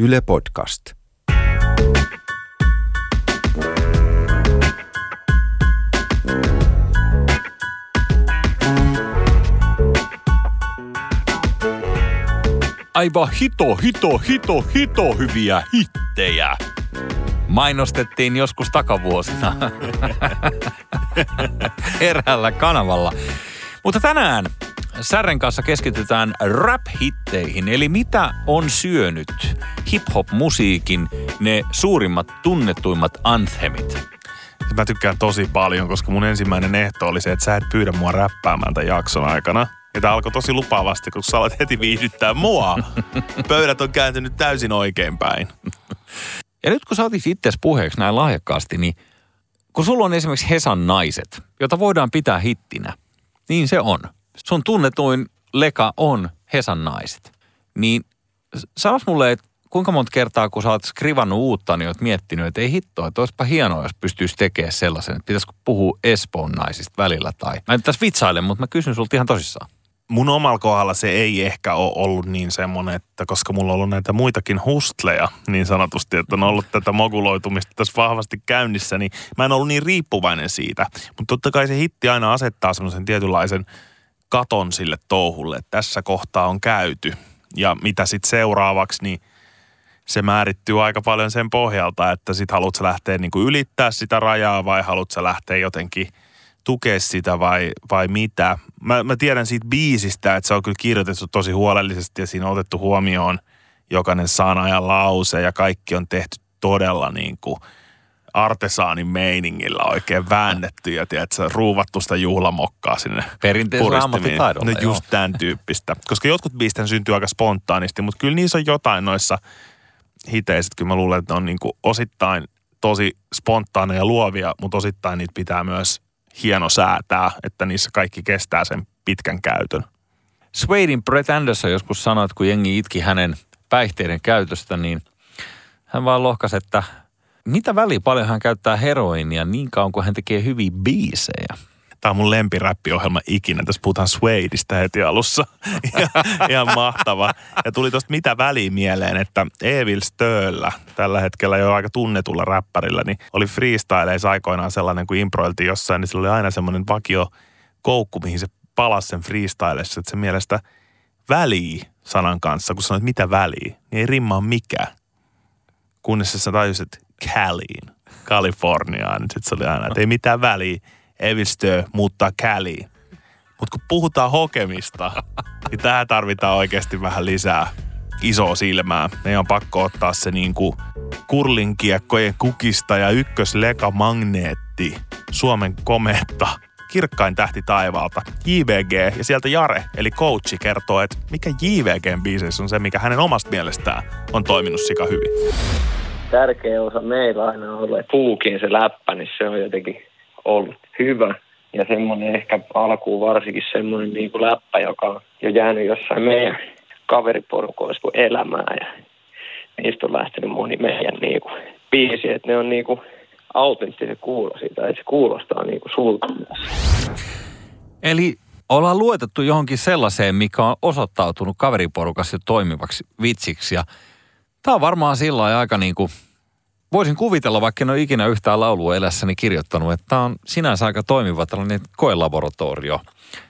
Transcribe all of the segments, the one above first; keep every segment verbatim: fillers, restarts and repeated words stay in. Yle Podcast. Aivan hito, hito, hito, hito hyviä hittejä. Mainostettiin joskus takavuosina eräällä kanavalla. Mutta tänään Särren kanssa keskitytään rap-hitteihin, eli mitä on syönyt hip-hop-musiikin ne suurimmat, tunnettuimmat anthemit. Mä tykkään tosi paljon, koska mun ensimmäinen ehto oli se, että sä et pyydä mua räppäämään tämän jakson aikana. Ja tää alkoi tosi lupaavasti, kun sä alat heti viihdyttää mua. Pöydät on kääntynyt täysin oikeinpäin. Ja nyt kun sä otit itseäsi puheeksi näin lahjakkaasti, niin kun sulla on esimerkiksi Hesan naiset, jota voidaan pitää hittinä, niin se on. Sun tunnetuin leka on Hesan naiset. Niin sanois mulle, että kuinka monta kertaa, kun sä oot skrivannut uutta, niin oot miettinyt, että ei hittoa, että olisipa hienoa, jos pystyisi tekemään sellaisen, että pitäisikö puhua Espoon naisista välillä tai... Mä en tässä vitsaile, mutta mä kysyn sulta ihan tosissaan. Mun omalla kohdalla se ei ehkä ole ollut niin semmoinen, että koska mulla on ollut näitä muitakin hustleja niin sanotusti, että on ollut tätä moguloitumista tässä vahvasti käynnissä, niin mä en ollut niin riippuvainen siitä. Mutta totta kai se hitti aina asettaa semmoisen tietynlaisen katon sille touhulle, että tässä kohtaa on käyty. Ja mitä sitten seuraavaksi, niin se määrittyy aika paljon sen pohjalta, että sit haluatko lähteä niinku ylittää sitä rajaa vai haluatko lähteä jotenkin tukea sitä vai, vai mitä. Mä, mä tiedän siitä biisistä, että se on kyllä kirjoitettu tosi huolellisesti ja siinä on otettu huomioon jokainen sana ja lause ja kaikki on tehty todella niin kuin artesaanin meiningillä oikein väännetty ja tiedätkö, ruuvattu sitä juhlamokkaa sinne puristimiin. No just tämän tyyppistä. Koska jotkut biisten syntyy aika spontaanisti, mutta kyllä niissä on jotain noissa hiteissä. Kyllä mä luulen, että ne on niin kuin osittain tosi spontaaneja ja luovia, mutta osittain niitä pitää myös hieno säätää, että niissä kaikki kestää sen pitkän käytön. Swaden Brett Anderson joskus sanoi, että kun jengi itki hänen päihteiden käytöstä, niin hän vaan lohkasi, että mitä väliä paljon hän käyttää heroinia niin kauan, kun hän tekee hyviä biisejä. Tämä on mun lempiräppiohjelma ikinä. Tässä puhutaan Swadesta heti alussa. Ihan mahtava. Ja tuli tuosta mitä väliä mieleen, että Evil Stöllä, tällä hetkellä jo aika tunnetulla räppärillä, niin oli freestyleissä aikoinaan sellainen, kun improiltiin jossain, niin sillä oli aina semmoinen vakio koukku, mihin se palasi sen freestylessa. Että se mielestä väliä sanan kanssa, kun sanoit mitä väliä, niin ei rimmaa mikään. Kunnes sä tajusit Caliin, Kaliforniaan, niin sitten se oli aina, että ei mitään väliä. Evistö muuttaa Caliin. Mutta kun puhutaan hokemista, niin tähän tarvitaan oikeasti vähän lisää isoa silmää. Meidän on pakko ottaa se niinku kurlinkiekkojen kukista ja ykkösleka magneetti, Suomen komeetta, kirkkain tähti taivaalta, J V G ja sieltä Jare, eli coachi, kertoo, että mikä J V G:n biisissä on se, mikä hänen omasta mielestään on toiminut sika hyvin. Tärkeä osa meillä aina on ollut, että puukin se läppä, niin se on jotenkin ollut hyvä. Ja semmoinen ehkä alkuun varsinkin semmoinen niin kuin läppä, joka on jo jäänyt jossain meidän kaveriporukoista elämään. Ja niistä on lähtenyt moni meidän niin kuin biisi, että ne on niin kuin autenttisen kuulosia, tai se kuulostaa niin kuin sulta myös. Eli ollaan luotettu johonkin sellaiseen, mikä on osoittautunut kaveriporukassa toimivaksi vitsiksi. Ja tämä on varmaan sillä lailla aika niin kuin... Voisin kuvitella, vaikka en ole ikinä yhtään laulua elässäni kirjoittanut, että tämä on sinänsä aika toimiva tällainen koelaboratorio.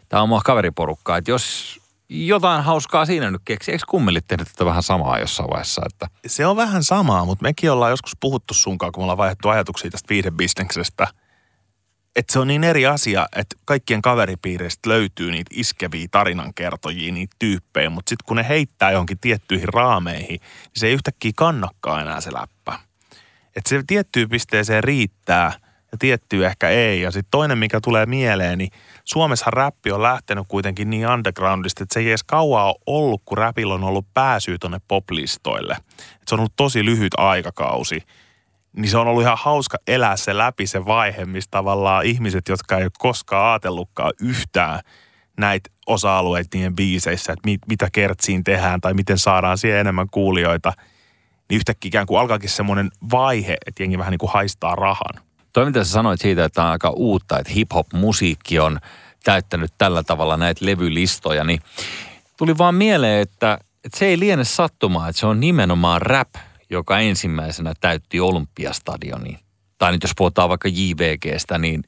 Tämä on mua kaveriporukkaa, että jos jotain hauskaa siinä nyt keksi, eikö kummelit tehdä tätä vähän samaa jossain vaiheessa? Että... Se on vähän samaa, mutta mekin ollaan joskus puhuttu sunkaan, kun me ollaan vaihdettu ajatuksia tästä viihdebisneksestä. Että se on niin eri asia, että kaikkien kaveripiireistä löytyy niitä iskeviä tarinankertojia, niitä tyyppejä, mutta sitten kun ne heittää johonkin tiettyihin raameihin, niin se ei yhtäkkiä kannakaan enää se läppä. Että se tiettyyn pisteeseen riittää ja tiettyä ehkä ei. Ja sitten toinen, mikä tulee mieleen, niin Suomessa räppi on lähtenyt kuitenkin niin undergroundista, että se ei edes kauaa ole ollut, kun räpillä on ollut pääsyä tuonne poplistoille. Et se on ollut tosi lyhyt aikakausi. Niin se on ollut ihan hauska elää se läpi se vaihe, missä tavallaan ihmiset, jotka ei ole koskaan ajatellutkaan yhtään näitä osa-alueita niiden biiseissä, että mit, mitä kertsiin tehdään tai miten saadaan siihen enemmän kuulijoita, niin yhtäkkiä ikään kuin alkaakin semmoinen vaihe, että jengi vähän niin kuin haistaa rahan. Toi, mitä sä sanoit siitä, että on aika uutta, että hip-hop-musiikki on täyttänyt tällä tavalla näitä levylistoja, niin tuli vaan mieleen, että että se ei liene sattumaa, että se on nimenomaan rap, joka ensimmäisenä täytti Olympiastadioniin. Tai nyt jos puhutaan vaikka J V G:stä, niin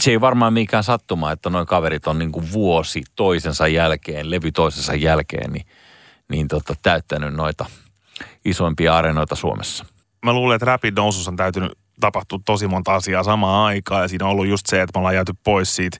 se ei varmaan mikään sattumaa, että nuo kaverit on niin kuin vuosi toisensa jälkeen, levy toisensa jälkeen, niin, niin tota, täyttänyt noita isoimpia areenoita Suomessa. Mä luulen, että rapin nousussa on täytynyt tapahtua tosi monta asiaa samaan aikaan, ja siinä on ollut just se, että me ollaan jääty pois siitä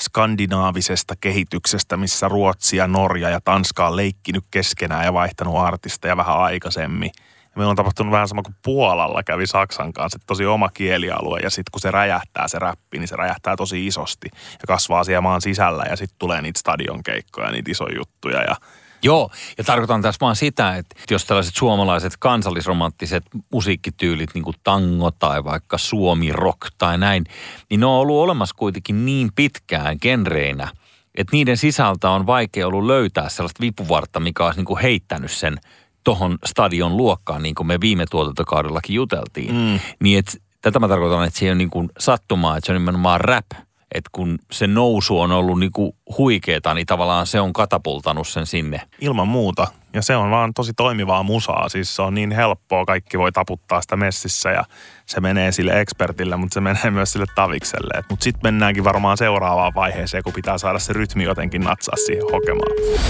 skandinaavisesta kehityksestä, missä Ruotsi ja Norja ja Tanska on leikkinyt keskenään ja vaihtanut artisteja vähän aikaisemmin. Ja meillä on tapahtunut vähän sama kuin Puolalla kävi Saksan kanssa, että tosi oma kielialue, ja sitten kun se räjähtää se räppi, niin se räjähtää tosi isosti ja kasvaa siellä maan sisällä, ja sitten tulee niitä stadionkeikkoja ja niitä isoja juttuja. Ja joo, ja tarkoitan tässä vaan sitä, että jos tällaiset suomalaiset kansallisromanttiset musiikkityylit, niin kuin tango tai vaikka suomi-rock tai näin, niin ne on ollut olemassa kuitenkin niin pitkään genreinä, että niiden sisältä on vaikea ollut löytää sellaista vipuvartta, mikä olisi niin kuin heittänyt sen tohon stadion luokkaan, niin kuin me viime tuotantokaudellakin juteltiin. Mm. Niin et, tätä mä tarkoitan, että se ei ole niin kuin sattumaa, että se on nimenomaan rap. Että kun se nousu on ollut niinku huikeeta, niin tavallaan se on katapultanut sen sinne. Ilman muuta. Ja se on vaan tosi toimivaa musaa. Siis se on niin helppoa. Kaikki voi taputtaa sitä messissä ja se menee sille ekspertille, mutta se menee myös sille tavikselle. Mutta sitten mennäänkin varmaan seuraavaan vaiheeseen, kun pitää saada se rytmi jotenkin natsaa siihen hokemaan.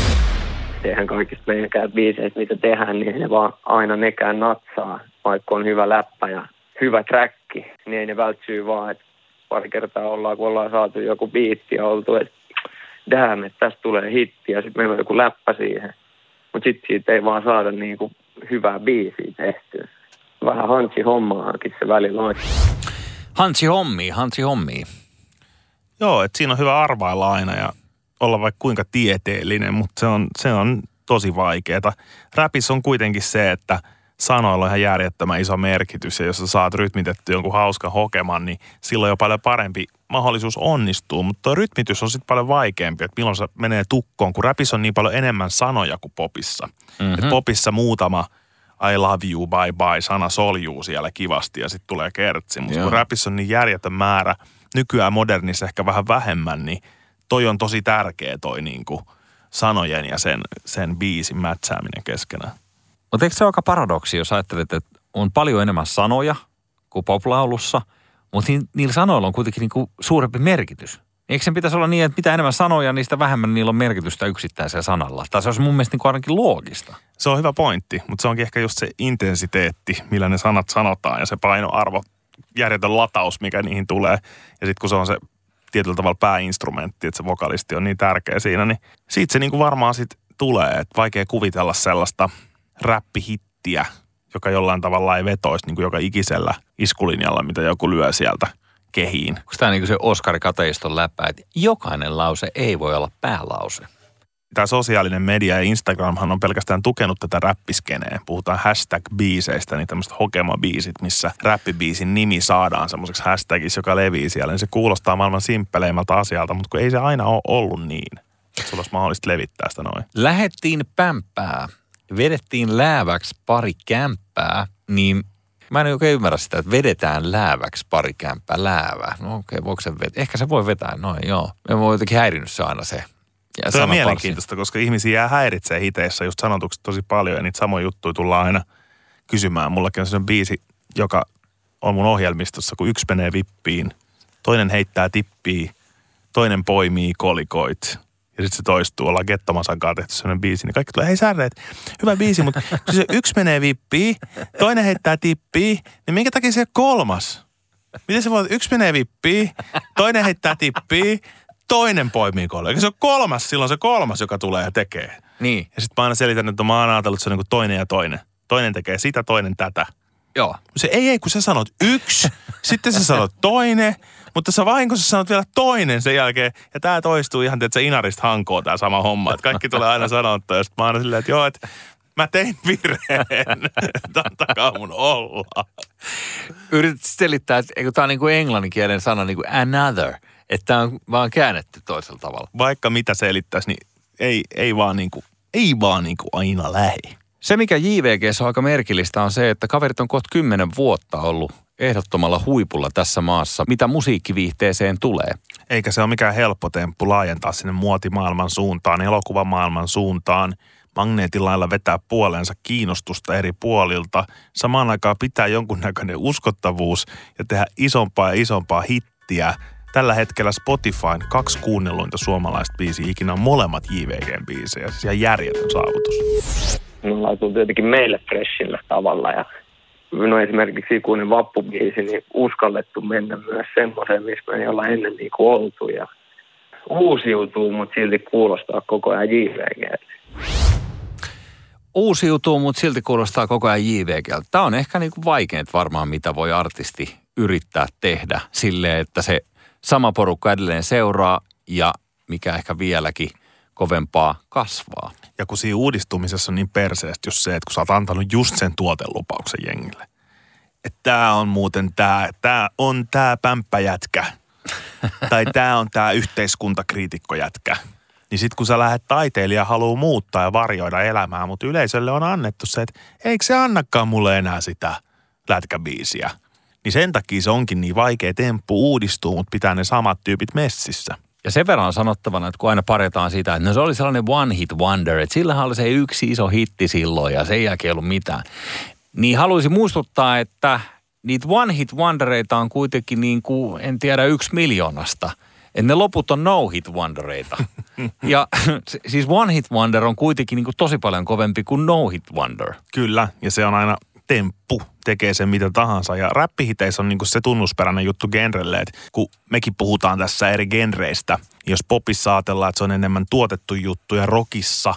Eihän kaikista meidänkään biiseissä, mitä tehdään, niin ne vaan aina nekään natsaa. Vaikka on hyvä läppä ja hyvä träkki, niin ei ne vältsyy vaan, että pari kertaa ollaan, kun ollaan saatu joku biitti ja oltu, että damn, että tästä tulee hitti ja sitten meillä on joku läppä siihen. Mutta sitten siitä ei vaan saada niinku hyvää biisiä tehtyä. Vähän hansi hommaakin se välillä on. Hansi hommi, hansi hommi. Joo, että siinä on hyvä arvailla aina ja olla vaikka kuinka tieteellinen, mutta se on, se on tosi vaikeeta. Räpissä on kuitenkin se, että sanoilla on ihan järjettömän iso merkitys, ja jos sä saat rytmitetty jonkun hauskan hokeman, niin silloin on jo paljon parempi mahdollisuus onnistua, mutta tuo rytmitys on sitten paljon vaikeampi, että milloin se menee tukkoon, kun rapissa on niin paljon enemmän sanoja kuin popissa. Mm-hmm. Et popissa muutama I love you, bye bye, sana soljuu siellä kivasti, ja sitten tulee kertsi, mutta kun rapissa on niin järjetön määrä, nykyään modernissa ehkä vähän vähemmän, niin toi on tosi tärkeä toi niinku sanojen ja sen, sen biisin mätsääminen keskenään. Mutta eikö se ole aika paradoksi, jos ajattelet, että on paljon enemmän sanoja kuin poplaulussa, mutta niillä sanoilla on kuitenkin niinku suurempi merkitys. Eikö sen pitäisi olla niin, että mitä enemmän sanoja, niistä vähemmän niillä on merkitystä yksittäisellä sanalla? Tai se olisi mun mielestä niinku ainakin loogista. Se on hyvä pointti, mutta se onkin ehkä just se intensiteetti, millä ne sanat sanotaan ja se painoarvo, järjetön lataus, mikä niihin tulee. Ja sitten kun se on se tietyllä tavalla pääinstrumentti, että se vokalisti on niin tärkeä siinä, niin siitä se niinku varmaan sitten tulee, että vaikea kuvitella sellaista räppihittiä, joka jollain tavalla ei vetoisi niin kuin joka ikisellä iskulinjalla, mitä joku lyö sieltä kehiin. Onko tämä niin kuin se Oskari Kateiston läppä, että jokainen lause ei voi olla päälause? Tämä sosiaalinen media ja Instagramhan on pelkästään tukenut tätä räppiskeneä. Puhutaan hashtag-biiseistä, niin tämmöiset hokemabiisit, missä räppibiisin nimi saadaan semmoiseksi hashtagissa, joka levii siellä. Niin se kuulostaa maailman simppeleimmältä asialta, mutta kun ei se aina ole ollut niin, että sulla olisi mahdollista levittää sitä noin. Lähettiin pämppää. Vedettiin lääväksi pari kämppää, niin mä en oikein ymmärrä sitä, että vedetään lääväksi pari kämppää, läävää. No okei, okay, voiko se vetää? Ehkä se voi vetää, noin joo. Mä oon jotenkin häirinnyt se aina se. Ja se on mielenkiintoista, koska ihmisiä jää häiritsee hiteissä just sanotukset tosi paljon, ja niitä samoja juttuja tullaan aina kysymään. Mullakin on sellainen biisi, joka on mun ohjelmistossa, kun yksi menee vippiin, toinen heittää tippiä, toinen poimii kolikoit. Ja sitten se toistuu, ollaan Gettomasankaan tehty sellainen biisi, niin kaikki tulee, hei Särre, hyvä biisi, mutta kun se yksi menee vippiin, toinen heittää tippiin, niin minkä takia se kolmas? Miten se voi, yksi menee vippiin, toinen heittää tippiin, toinen poimii kolme. Eikä se on kolmas, silloin se kolmas, joka tulee ja tekee. Niin. Ja sitten mä aina selitän, että mä oon ajatellut, että se on niin kuin toinen ja toinen. Toinen tekee sitä, toinen tätä. Joo. Se ei, ei, kun sä sanot yksi, sitten sä sanot toinen, mutta sä vain, kun sä sanot vielä toinen sen jälkeen, ja tää toistuu ihan, että se inarista hankoo tää sama homma, että kaikki tulee aina sanottua, ja sit mä aina silleen, että joo, että mä tein virheen, että antakaa mun olla. Yrität selittää, että eikö tää on niinku englanninkielen sana, niinku another, että tää on vaan käännetty toisella tavalla. Vaikka mitä selittäisi, niin ei, ei vaan niinku, ei vaan niinku aina lähi. Se, mikä J V G:ssä on aika merkillistä, on se, että kaverit on kohta kymmenen vuotta ollut ehdottomalla huipulla tässä maassa, mitä musiikkiviihteeseen tulee. Eikä se ole mikään helppo temppu laajentaa sinne muotimaailman suuntaan, elokuvamaailman suuntaan, magneetilailla vetää puoleensa kiinnostusta eri puolilta, samaan aikaan pitää jonkunnäköinen uskottavuus ja tehdä isompaa ja isompaa hittiä. Tällä hetkellä Spotifyn kaksi kuunnelluinta suomalaista biisiä ikinä on molemmat J V G:n biisejä, siis ihan järjetön saavutus. Me ollaan tullut jotenkin meille freshillä tavalla ja no esimerkiksi ikuinen vappubiisi, niin uskallettu mennä myös semmoiseen, missä me ei olla ennen niin kuin oltu ja uusiutuu, mutta silti kuulostaa koko ajan J V G:ltä. Uusiutuu, mutta silti kuulostaa koko ajan J V G:ltä. Tämä on ehkä niin kuin vaikein varmaan, mitä voi artisti yrittää tehdä silleen, että se sama porukka edelleen seuraa ja mikä ehkä vieläkin kovempaa kasvaa. Ja kun siinä uudistumisessa on niin perseestä just se, että kun sä oot antanut just sen tuotelupauksen jengille. Että tää on muuten tää, tää on tää pämppäjätkä. Tai tää on tää yhteiskuntakriitikkojätkä. Niin sit kun sä lähdet taiteilijaa haluu muuttaa ja varjoida elämää, mutta yleisölle on annettu se, että eikö se annakaan mulle enää sitä lätkäbiisiä. Niin sen takia se onkin niin vaikea temppu uudistuu, mutta pitää ne samat tyypit messissä. Ja sen verran on sanottavana, että kun aina parjataan sitä, että no se oli sellainen one hit wonder, että sillähän oli se yksi iso hitti silloin ja sen jälkeen ei ollut mitään. Niin haluaisin muistuttaa, että niitä one hit wondereita on kuitenkin niin kuin, en tiedä, yksi miljoonasta. Että ne loput on no hit wondereita. Ja siis one hit wonder on kuitenkin niin kuin tosi paljon kovempi kuin no hit wonder. Kyllä, ja se on aina temppu, tekee sen mitä tahansa. Ja räppihiteissä on niinku se tunnusperäinen juttu genrelle, että kun mekin puhutaan tässä eri genreistä, jos popissa ajatellaan, että se on enemmän tuotettu juttu ja rockissa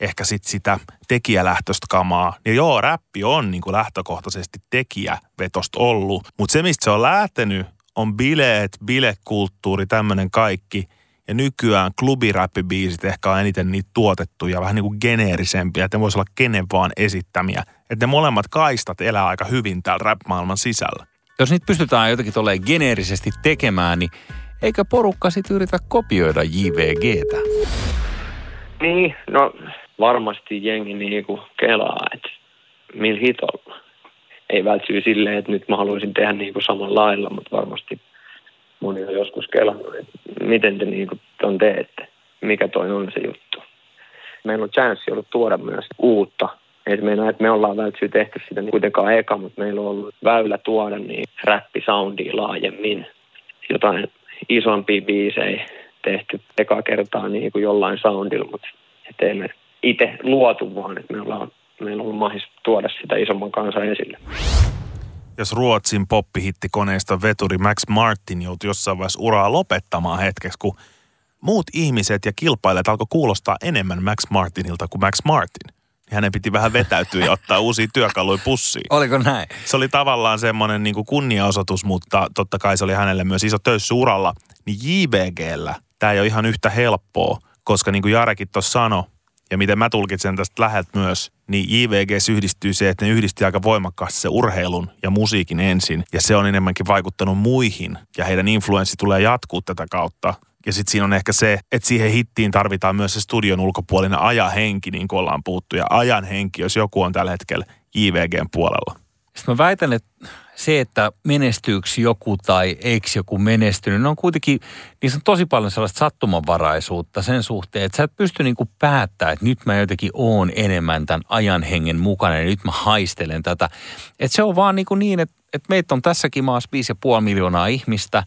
ehkä sitten sitä tekijälähtöistä kamaa. Ja joo, räppi on niinku lähtökohtaisesti tekijävetosta ollut, mutta se mistä se on lähtenyt on bileet, bilekulttuuri, tämmöinen kaikki. Ja nykyään klubiräppibiisit ehkä on eniten niitä tuotettuja, vähän niin kuin geneerisempiä, että ne voisi olla kenen vaan esittämiä. Että ne molemmat kaistat elää aika hyvin täällä rap-maailman sisällä. Jos niitä pystytään jotenkin tolleen geneerisesti tekemään, niin eikä porukka sit yritä kopioida J V G:tä? Niin, no varmasti jengi niinku kelaa, että millä hitolla. Ei välttyy silleen, että nyt mä haluaisin tehdä niinku samalla lailla, mutta varmasti moni on joskus kelannut, että miten te niinku ton teette, mikä toi on se juttu. Meillä on chanssi ollut tuoda myös uutta. Et meinaa, että me ollaan välttyy tehty sitä niin kuitenkaan eka, mutta meillä on ollut väylä tuoda niin räppisoundia laajemmin. Jotain isompia biisejä tehty ekaa kertaa niin kuin jollain soundilla, mutta ettei me itse luotu vaan, että me ollaan, meillä on ollut mahdollisuus tuoda sitä isomman kansan esille. Jos Ruotsin poppihittikoneista veturi Max Martin joutui jossain vaiheessa uraa lopettamaan hetkeksi, kun muut ihmiset ja kilpailijat alkoi kuulostaa enemmän Max Martinilta kuin Max Martin. Hänen piti vähän vetäytyä ja ottaa uusia työkaluja pussiin. Oliko näin? Se oli tavallaan semmoinen niin kuin kunniaosoitus, mutta totta kai se oli hänelle myös iso töissä uralla. Niin J V G:llä tämä ei ole ihan yhtä helppoa, koska niin kuin Jarekin tuossa sanoi, ja miten mä tulkitsen tästä läheltä myös, niin J V G:ssä yhdistyy se, että ne yhdisti aika voimakkaasti se urheilun ja musiikin ensin. Ja se on enemmänkin vaikuttanut muihin, ja heidän influenssi tulee jatkuu tätä kautta. Ja sitten siinä on ehkä se, että siihen hittiin tarvitaan myös se studion ulkopuolinen ajanhenki, niin kuin ollaan puhuttu. Ja ajanhenki, jos joku on tällä hetkellä J V G:n puolella. Sitten mä väitän, että se, että menestyykö joku tai eikö joku menestynyt, ne on kuitenkin, niissä on tosi paljon sellaista sattumanvaraisuutta sen suhteen, että sä et pysty niin kuin päättämään, että nyt mä jotenkin oon enemmän tämän ajanhengen mukana ja nyt mä haistelen tätä. Että se on vaan niin, kuin niin että, että meitä on tässäkin maassa viisi pilkku viisi miljoonaa ihmistä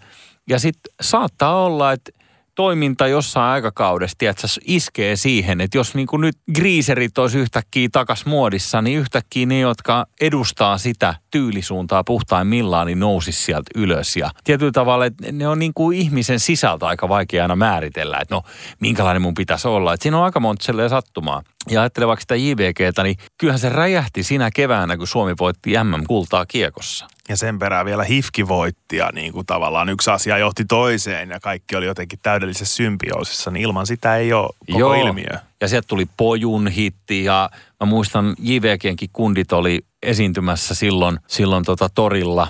ja sitten saattaa olla, että toiminta jossain aikakaudessa, tiedätkö, iskee siihen, että jos niin kuin nyt greaserit olisi yhtäkkiä takas muodissa, niin yhtäkkiä ne, jotka edustaa sitä tyylisuuntaa puhtaimmillaan, niin nousisi sieltä ylös. Ja tietyllä tavalla, että ne on niin kuin ihmisen sisältä aika vaikea aina määritellä, että no, minkälainen mun pitäisi olla. Että siinä on aika monta sellainen sattumaa. Ja ajattelen vaikka sitä J V G:tä, niin kyllähän se räjähti sinä keväänä, kun Suomi voitti M M-kultaa kiekossa. Ja sen perään vielä H I F K voitti ja niin kuin tavallaan yksi asia johti toiseen ja kaikki oli jotenkin täydellisessä symbioosissa, niin ilman sitä ei ole koko Joo. ilmiö. Ja sieltä tuli Pojun hitti ja mä muistan J V G:nkin kundit oli esiintymässä silloin, silloin tota torilla.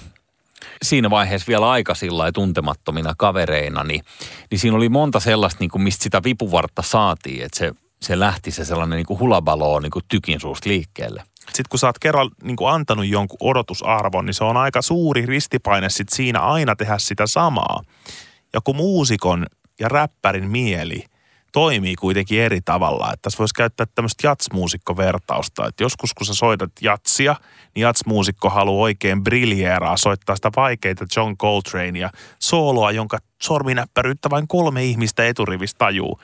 Siinä vaiheessa vielä aika sillä ja tuntemattomina kavereina, niin, niin siinä oli monta sellaista, niin kuin mistä sitä vipuvartta saatiin, että se se lähti se sellainen niin kuin hulabalo niin kuin tykin suusta liikkeelle. Sitten kun sä oot kerran niin kuin antanut jonkun odotusarvon, niin se on aika suuri ristipaine sit siinä aina tehdä sitä samaa. Ja kun muusikon ja räppärin mieli toimii kuitenkin eri tavalla. Että tässä voisi käyttää tämmöistä jatsmuusikkovertausta, että joskus kun sä soitat jatsia, niin jatsmuusikko haluaa oikein briljeeraa soittaa sitä vaikeita John Coltranea, sooloa, jonka sorminäppäryyttä vain kolme ihmistä eturivistä tajuu.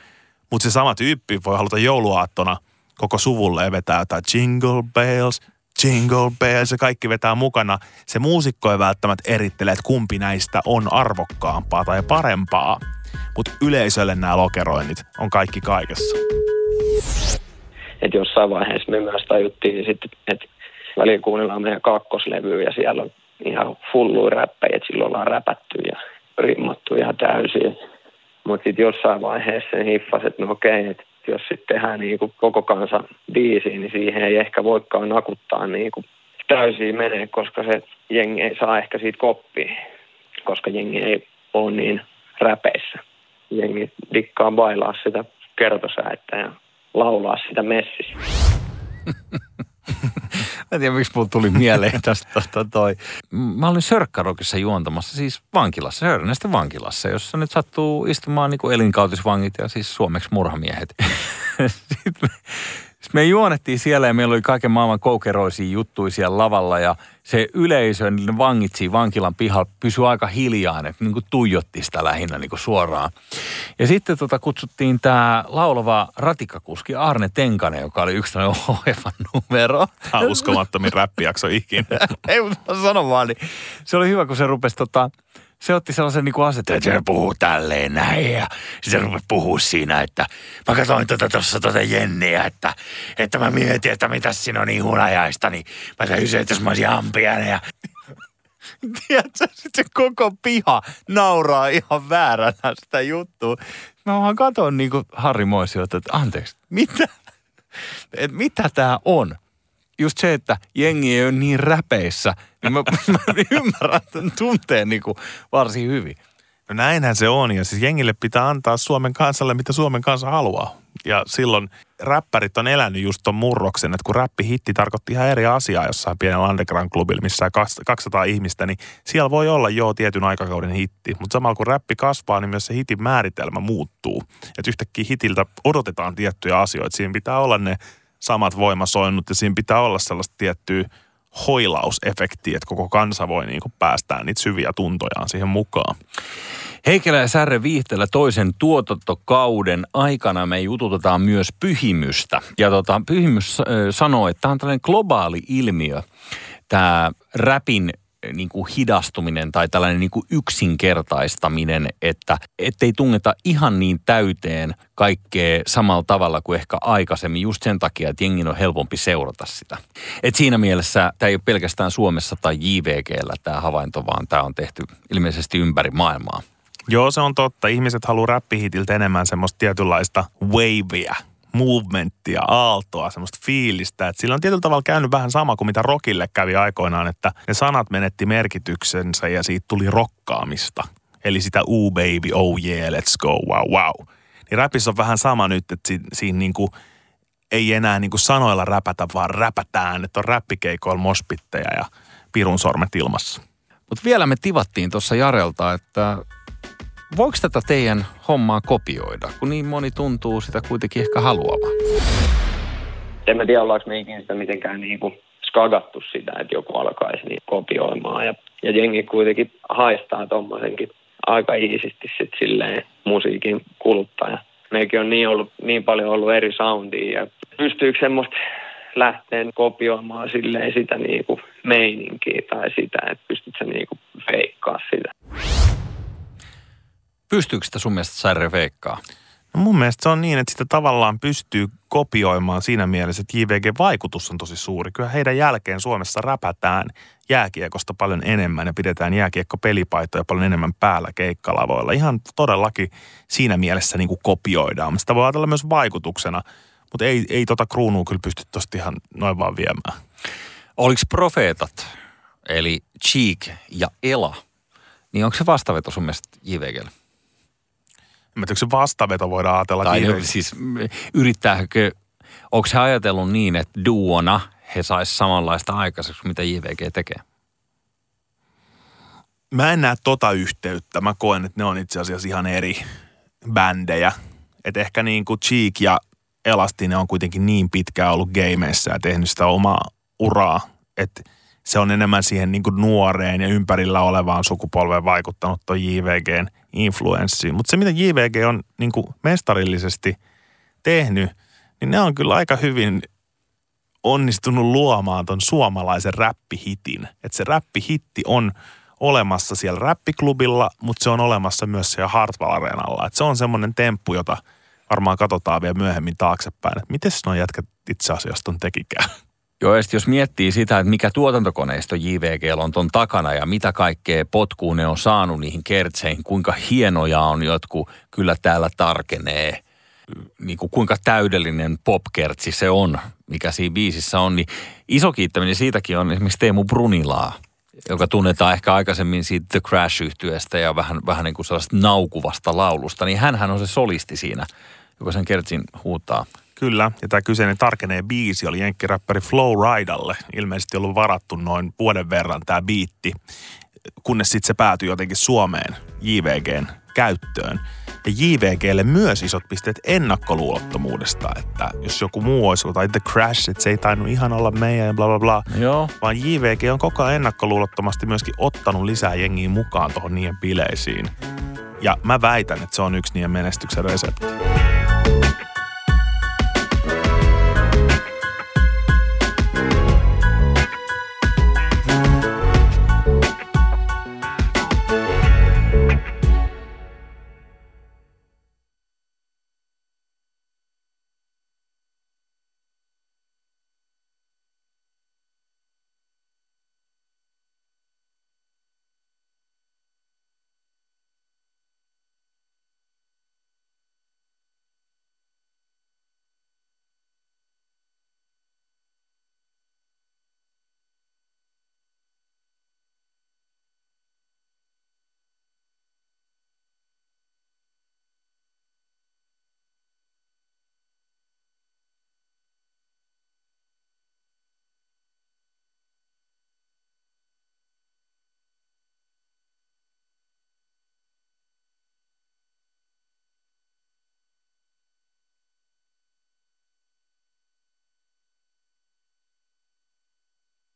Mutta se sama tyyppi voi haluta jouluaattona koko suvulle ja vetää jotain jingle bells, jingle bells ja kaikki vetää mukana. Se muusikko ei välttämättä erittele, että kumpi näistä on arvokkaampaa tai parempaa. Mutta yleisölle nämä lokeroinnit on kaikki kaikessa. Että jossain vaiheessa me myös tajuttiin sitten, että välillä kuunnellaan meidän kakkoslevyä ja siellä on ihan hulluja räppejä, että silloin ollaan räpätty ja rimmattu ihan täysin. Mutta sitten jossain vaiheessa sen hiffas, että no okei, että jos sitten tehdään niinku koko kansan biisiin, niin siihen ei ehkä voikaan nakuttaa niinku täysin menee, koska se jengi ei saa ehkä siitä koppia, koska jengi ei ole niin räpeissä. Jengi dikkaa bailaa sitä kertosäettä ja laulaa sitä messissä. Mä en tiedä, miksi mulle tuli mieleen tästä, tästä toi. Mä olin Sörkkarokissa juontamassa, siis vankilassa, Sörnäisten vankilassa, jossa nyt sattuu istumaan niin kuin elinkautisvangit ja siis suomeksi murhamiehet. Sitten me, sit me juonettiin siellä ja meillä oli kaiken maailman koukeroisia juttuja siellä lavalla ja se yleisö, niiden vangit siinä vankilan pihalla pysyi aika hiljaa, että niin kuin tuijotti sitä lähinnä niin kuin suoraan. Ja sitten tota, kutsuttiin tämä laulava ratikkakuski Arne Tenkanen, joka oli yksi tämmöinen ohjelman numero. Tämä on uskomattomin räppijakso ikinä. Ei, mutta sano vaan, niin se oli hyvä, kun se rupesi tota... Se otti sellaisen niin kuin asetelman, että se puhuu tälleen näin ja sitten se rupesi puhua siinä, että mä katsoin tuota tuossa tuota Jenniä, että, että mä mietin, että mitäs siinä on niin hunajaista, niin mä täysin, että jos mä olisin ampiainen ja... Tiedätkö, sitten koko piha nauraa ihan vääränä sitä juttua. Mä vaan katson niin kuin Harri Moisi, että anteeksi, mitä? Et mitä tää on? Just se, että jengi ei ole niin räpeissä, niin mä, mä ymmärrän tämän tunteen niin kuin varsin hyvin. No näinhän se on, ja siis jengille pitää antaa Suomen kansalle, mitä Suomen kansa haluaa. Ja silloin räppärit on elänyt just ton murroksen, että kun räppihitti tarkoitti ihan eri asiaa jossain pienellä underground-klubilla, missä kaksisataa ihmistä, niin siellä voi olla jo tietyn aikakauden hitti. Mutta samalla kun räppi kasvaa, niin myös se hitin määritelmä muuttuu. Että yhtäkkiä hitiltä odotetaan tiettyjä asioita, siinä pitää olla ne... samat voimasoinnut ja siinä pitää olla sellaista tiettyä hoilausefektiä, että koko kansa voi niin kuin päästää niitä syviä tuntojaan siihen mukaan. Heikelä ja Särre viihteellä toisen tuotantokauden aikana me jututetaan myös Pyhimystä. Ja tota, Pyhimys sanoo, että tämä on tällainen globaali ilmiö, tämä räpin niin kuin hidastuminen tai tällainen niin kuin yksinkertaistaminen, että ettei tungeta ihan niin täyteen kaikkea samalla tavalla kuin ehkä aikaisemmin just sen takia, että jengin on helpompi seurata sitä. Et siinä mielessä tämä ei ole pelkästään Suomessa tai J V G:llä tämä havainto, vaan tämä on tehty ilmeisesti ympäri maailmaa. Joo, se on totta. Ihmiset haluaa räppihitiltä enemmän semmoista tietynlaista waveia, movementtia, aaltoa, semmoista fiilistä. Et sillä on tietyllä tavalla käynyt vähän sama kuin mitä rockille kävi aikoinaan, että ne sanat menetti merkityksensä ja siitä tuli rokkaamista. Eli sitä ooh baby, oh yeah, let's go, wow, wow. Niin räpissä on vähän sama nyt, että si- siinä niinku ei enää niinku sanoilla räpätä, vaan räpätään. Että on räppikeikoilla moshpittejä ja pirun sormet ilmassa. Mutta vielä me tivattiin tuossa Jarelta, että... voiko tätä teidän hommaa kopioida, kun niin moni tuntuu sitä kuitenkin ehkä haluavan? En mä tiedä, ollaanko me ikinä sitä mitenkään niin kuin skagattu sitä, että joku alkaisi niin kopioimaan. Ja, ja jengi kuitenkin haistaa tommosenkin aika iisisti sit silleen musiikin kuluttaja. Meikin on niin, ollut, niin paljon ollut eri soundia ja pystyykö semmoista lähteen kopioimaan silleen sitä niin kuin meininkiä tai sitä, että pystyt sä niin kuin feikkaa sitä. Pystyykö sitä sun mielestä Särre veikkaa? No mun mielestä se on niin, että sitä tavallaan pystyy kopioimaan siinä mielessä, että J V G-vaikutus on tosi suuri. Kyllä heidän jälkeen Suomessa räpätään jääkiekosta paljon enemmän ja pidetään jääkiekko-pelipaitoja paljon enemmän päällä keikkalavoilla. Ihan todellakin siinä mielessä niin kuin kopioidaan. Sitä voi ajatella myös vaikutuksena, mutta ei, ei tota kruunua kyllä pysty tosta ihan noin vaan viemään. Oliko Profeetat, eli Cheek ja Ela, niin onko se vastaveto sun mielestä J V G:lle? Mä tiedän, se vastaveto voidaan ajatella. Tai ne, siis yrittääkö, onko se ajatellut niin, että duona he sais samanlaista aikaiseksi, mitä J V G tekee? Mä en näe tota yhteyttä. Mä koen, että ne on itse asiassa ihan eri bändejä. että ehkä niin kuin Cheek ja Elastine on kuitenkin niin pitkään ollut gameissä ja tehnyt sitä omaa uraa, että se on enemmän siihen niin kuin nuoreen ja ympärillä olevaan sukupolveen vaikuttanut tuon J V G:n influenssiin. Mutta se, mitä J V G on niin kuin mestarillisesti tehnyt, niin ne on kyllä aika hyvin onnistunut luomaan ton suomalaisen räppihitin. Että se räppihitti on olemassa siellä räppiklubilla, mutta se on olemassa myös siellä Hartwell areenalla. Että se on semmoinen temppu, jota varmaan katsotaan vielä myöhemmin taaksepäin. Että mites nuo jätkät itse asiassa ton tekikään? Joo, ja jos miettii sitä, että mikä tuotantokoneisto J V G:llä on ton takana ja mitä kaikkea potkua ne on saanut niihin kertseihin, kuinka hienoja on jotkut, kyllä täällä tarkenee, niin kuin kuinka täydellinen popkertsi se on, mikä siinä biisissä on, niin iso kiittäminen siitäkin on esimerkiksi Teemu Brunilaa, joka tunnetaan ehkä aikaisemmin siitä The Crash-yhtyeestä ja vähän, vähän niin kuin sellaista naukuvasta laulusta, niin hänhän on se solisti siinä, joka sen kertsin huutaa. Kyllä, ja tämä kyseinen tarkenee biisi oli jenkkiräppäri Flow Riderlle. Ilmeisesti ollut varattu noin vuoden verran tämä biitti, kunnes sitten se päätyi jotenkin Suomeen J V G:n käyttöön. Ja J V G:lle myös isot pisteet ennakkoluulottomuudesta, että jos joku muu olisi, tai The Crash, että se ei tainnut ihan olla meidän ja bla bla bla. Joo. Vaan J V G on koko ajan ennakkoluulottomasti myöskin ottanut lisää jengiä mukaan tuohon niiden bileisiin. Ja mä väitän, että se on yksi niiden menestyksen resepti.